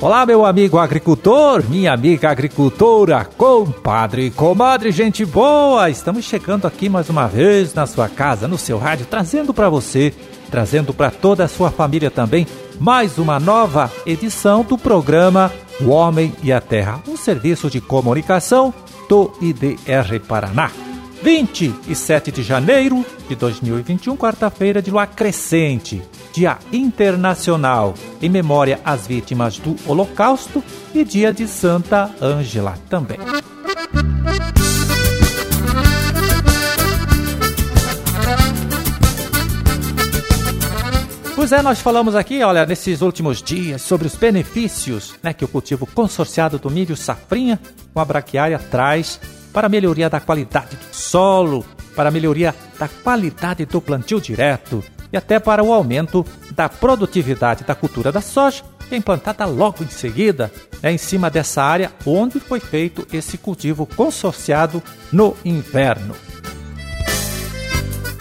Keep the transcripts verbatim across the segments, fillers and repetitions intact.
Olá, meu amigo agricultor, minha amiga agricultora, compadre, comadre, gente boa! Estamos chegando aqui mais uma vez na sua casa, no seu rádio, trazendo para você, trazendo para toda a sua família também, mais uma nova edição do programa O Homem e a Terra, um serviço de comunicação do I D R Paraná. vinte e sete de janeiro de dois mil e vinte e um, quarta-feira de lua crescente, Dia Internacional em memória às vítimas do Holocausto e Dia de Santa Ângela também. Pois é, nós falamos aqui, olha, nesses últimos dias sobre os benefícios, né, que o cultivo consorciado do milho safrinha com a braquiária traz para a melhoria da qualidade do solo, para a melhoria da qualidade do plantio direto e até para o aumento da produtividade da cultura da soja, que é implantada logo em seguida, né, em cima dessa área onde foi feito esse cultivo consorciado no inverno.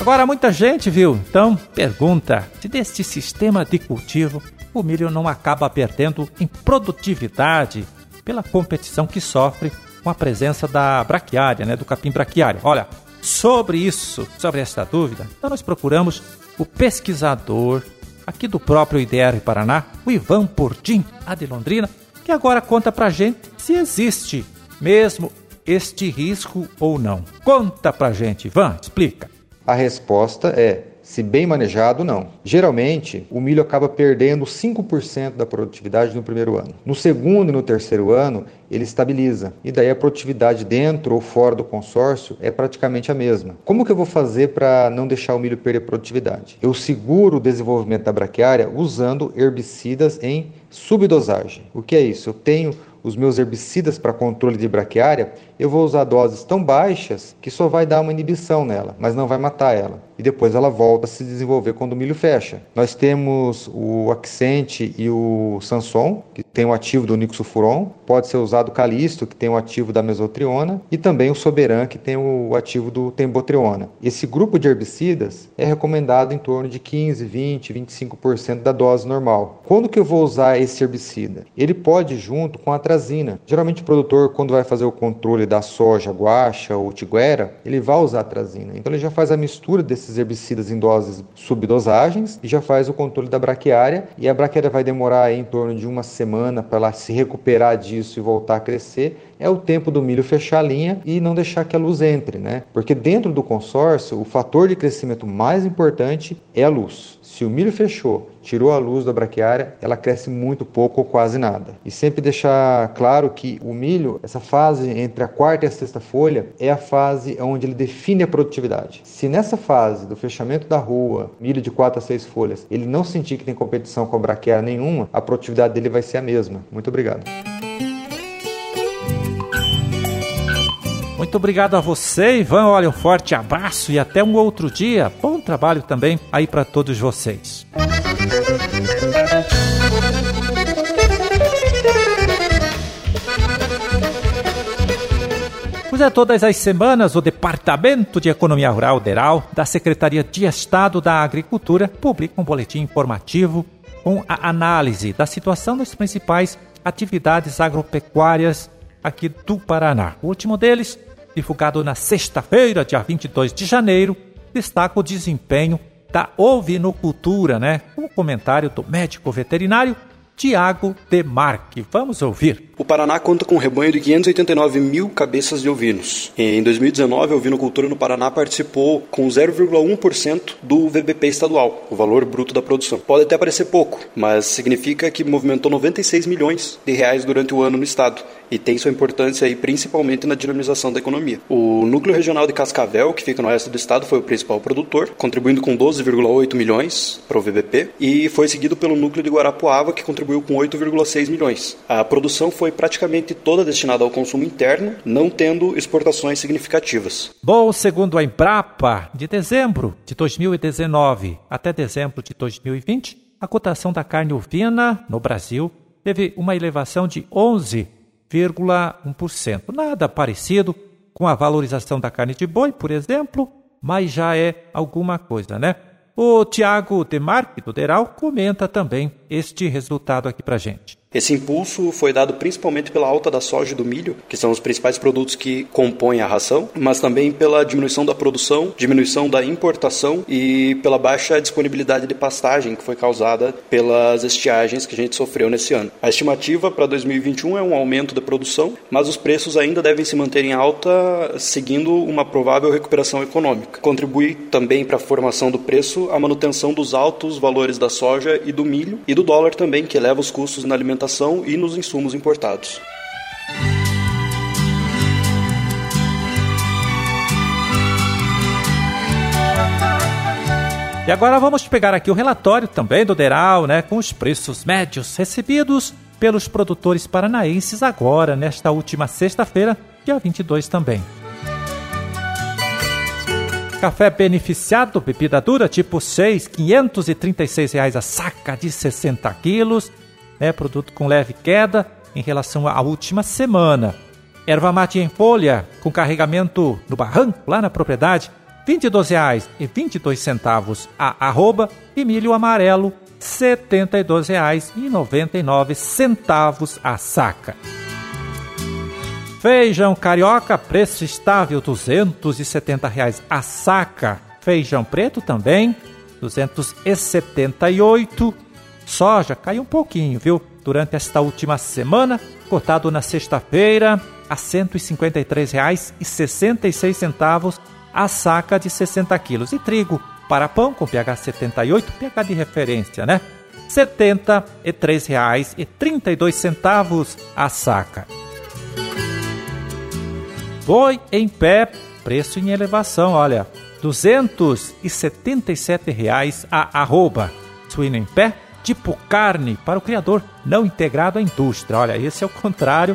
Agora, muita gente, viu? Então, pergunta, se deste sistema de cultivo o milho não acaba perdendo em produtividade pela competição que sofre com a presença da braquiária, né, do capim braquiária. Olha, sobre isso, sobre esta dúvida, então nós procuramos o pesquisador aqui do próprio I D R Paraná, o Ivan Portim, a de Londrina, que agora conta pra gente se existe mesmo este risco ou não. Conta pra gente, Ivan, explica. A resposta é, se bem manejado, não. Geralmente, o milho acaba perdendo cinco por cento da produtividade no primeiro ano. No segundo e no terceiro ano, ele estabiliza. E daí a produtividade dentro ou fora do consórcio é praticamente a mesma. Como que eu vou fazer para não deixar o milho perder produtividade? Eu seguro o desenvolvimento da braquiária usando herbicidas em subdosagem. O que é isso? Eu tenho os meus herbicidas para controle de braquiária, eu vou usar doses tão baixas que só vai dar uma inibição nela, mas não vai matar ela. E depois ela volta a se desenvolver quando o milho fecha. Nós temos o Accent e o Sanson, que tem o ativo do nicosulfuron, pode ser usado o Calisto, que tem o ativo da mesotriona, e também o Soberan, que tem o ativo do tembotriona. Esse grupo de herbicidas é recomendado em torno de quinze, vinte, vinte e cinco por cento da dose normal. Quando que eu vou usar esse herbicida? Ele pode ir junto com a atrazina. Geralmente o produtor, quando vai fazer o controle da soja, guaxa ou tiguera, ele vai usar a atrazina. Então ele já faz a mistura desses herbicidas em doses subdosagens e já faz o controle da braquiária, e a braquiária vai demorar em torno de uma semana para ela se recuperar disso e voltar a crescer. É o tempo do milho fechar a linha e não deixar que a luz entre, né? Porque dentro do consórcio, o fator de crescimento mais importante é a luz. Se o milho fechou, tirou a luz da braquiária, ela cresce muito pouco ou quase nada. E sempre deixar claro que o milho, essa fase entre a quarta e a sexta folha, é a fase onde ele define a produtividade. Se nessa fase do fechamento da rua, milho de quatro a seis folhas, ele não sentir que tem competição com a braquiária nenhuma, a produtividade dele vai ser a mesma. Muito obrigado. Muito obrigado a você, Ivan. Olha, um forte abraço e até um outro dia. Bom trabalho também aí para todos vocês. Pois é, todas as semanas o Departamento de Economia Rural, Deral, da Secretaria de Estado da Agricultura, publica um boletim informativo com a análise da situação das principais atividades agropecuárias aqui do Paraná. O último deles, divulgado na sexta-feira, dia vinte e dois de janeiro, destaca o desempenho da ovinocultura, né? Com o comentário do médico veterinário Thiago Demarque. Vamos ouvir. O Paraná conta com um rebanho de quinhentas e oitenta e nove mil cabeças de ovinos. Em dois mil e dezenove, a ovinocultura no Paraná participou com zero vírgula um por cento do V B P estadual, o valor bruto da produção. Pode até parecer pouco, mas significa que movimentou noventa e seis milhões de reais durante o ano no estado e tem sua importância aí principalmente na dinamização da economia. O núcleo regional de Cascavel, que fica no oeste do estado, foi o principal produtor, contribuindo com doze vírgula oito milhões para o V B P, e foi seguido pelo núcleo de Guarapuava, que contribuiu com oito vírgula seis milhões. A produção foi praticamente toda destinada ao consumo interno, não tendo exportações significativas. Bom, segundo a Embrapa, de dezembro de dois mil e dezenove até dezembro de dois mil e vinte, a cotação da carne ovina no Brasil teve uma elevação de onze vírgula um por cento. Nada parecido com a valorização da carne de boi, por exemplo, mas já é alguma coisa, né? O Thiago Demarque, do Deral, comenta também este resultado aqui para a gente. Esse impulso foi dado principalmente pela alta da soja e do milho, que são os principais produtos que compõem a ração, mas também pela diminuição da produção, diminuição da importação e pela baixa disponibilidade de pastagem que foi causada pelas estiagens que a gente sofreu nesse ano. A estimativa para dois mil e vinte e um é um aumento da produção, mas os preços ainda devem se manter em alta, seguindo uma provável recuperação econômica. Contribui também para a formação do preço a manutenção dos altos valores da soja e do milho e do dólar também, que eleva os custos na alimentação e nos insumos importados. E agora vamos pegar aqui o relatório também do Deral, né, com os preços médios recebidos pelos produtores paranaenses agora, nesta última sexta-feira, dia vinte e dois também. Café beneficiado, bebida dura tipo seis, quinhentos e trinta e seis reais a saca de sessenta quilos. É, produto com leve queda em relação à última semana. Erva mate em folha com carregamento no barranco, lá na propriedade, vinte e dois reais e vinte e dois centavos a arroba. E milho amarelo, setenta e dois reais e noventa e nove centavos a saca. Feijão carioca, preço estável, duzentos e setenta reais a saca. Feijão preto também, duzentos e setenta e oito reais. Soja caiu um pouquinho, viu? Durante esta última semana, cotado na sexta-feira a cento e cinquenta e três reais e sessenta e seis centavos a saca de sessenta quilos. E trigo para pão com pH setenta e oito, pH de referência, né? setenta e três reais e trinta e dois centavos a saca. Boi em pé, preço em elevação, olha, duzentos e setenta e sete reais a arroba. Suíno em pé, tipo carne para o criador não integrado à indústria. Olha, esse é o contrário,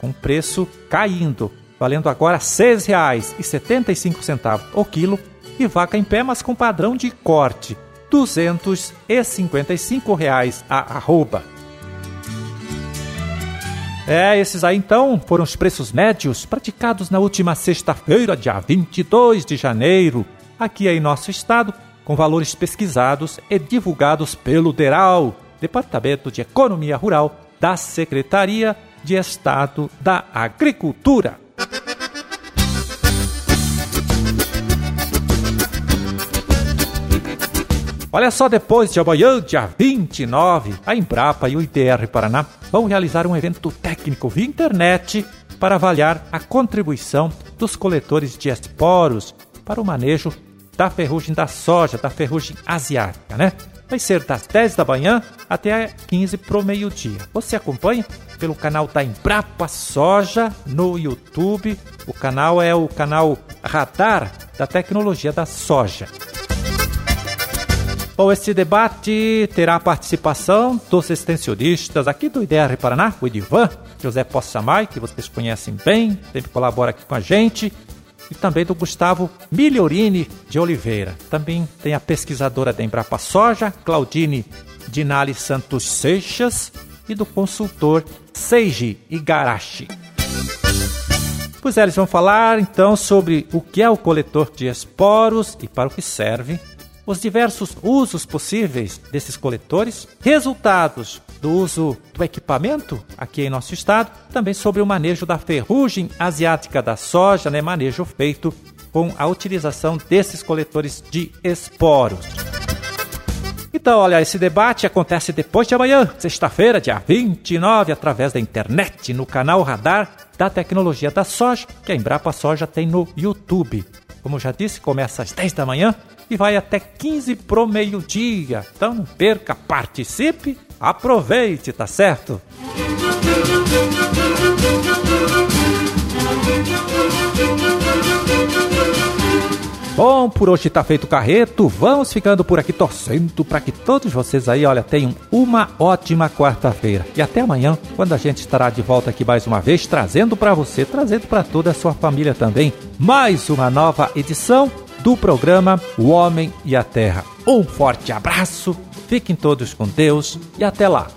com preço caindo, valendo agora seis reais e setenta e cinco centavos o quilo. E vaca em pé, mas com padrão de corte, duzentos e cinquenta e cinco reais a arroba. É, esses aí então foram os preços médios praticados na última sexta-feira, dia vinte e dois de janeiro, aqui em nosso estado, com valores pesquisados e divulgados pelo Deral, Departamento de Economia Rural da Secretaria de Estado da Agricultura. Olha só, depois de amanhã, dia vinte e nove, a Embrapa e o I D R Paraná vão realizar um evento técnico via internet para avaliar a contribuição dos coletores de esporos para o manejo da ferrugem da soja, da ferrugem asiática, né? Vai ser das dez da manhã até quinze para o meio-dia. Você acompanha pelo canal da Embrapa Soja no YouTube. O canal é o canal Radar da Tecnologia da Soja. Bom, esse debate terá a participação dos extensionistas aqui do I D R Paraná, o Edivan José Possamai, que vocês conhecem bem, sempre colabora aqui com a gente, e também do Gustavo Miliorini de Oliveira. Também tem a pesquisadora da Embrapa Soja, Claudine Dinali Santos Seixas, e do consultor Seiji Igarashi. Pois é, eles vão falar então sobre o que é o coletor de esporos e para o que serve, os diversos usos possíveis desses coletores, resultados do uso do equipamento aqui em nosso estado, também sobre o manejo da ferrugem asiática da soja, né? Manejo feito com a utilização desses coletores de esporos. Então, olha, esse debate acontece depois de amanhã, sexta-feira, dia vinte e nove, através da internet, no canal Radar da Tecnologia da Soja, que a Embrapa Soja tem no YouTube. Como já disse, começa às dez da manhã e vai até quinze pro meio-dia. Então não perca, participe, aproveite, tá certo? Bom, por hoje tá feito o carreto. Vamos ficando por aqui torcendo para que todos vocês aí, olha, tenham uma ótima quarta-feira. E até amanhã, quando a gente estará de volta aqui mais uma vez, trazendo para você, trazendo para toda a sua família também, mais uma nova edição do programa O Homem e a Terra. Um forte abraço, fiquem todos com Deus e até lá.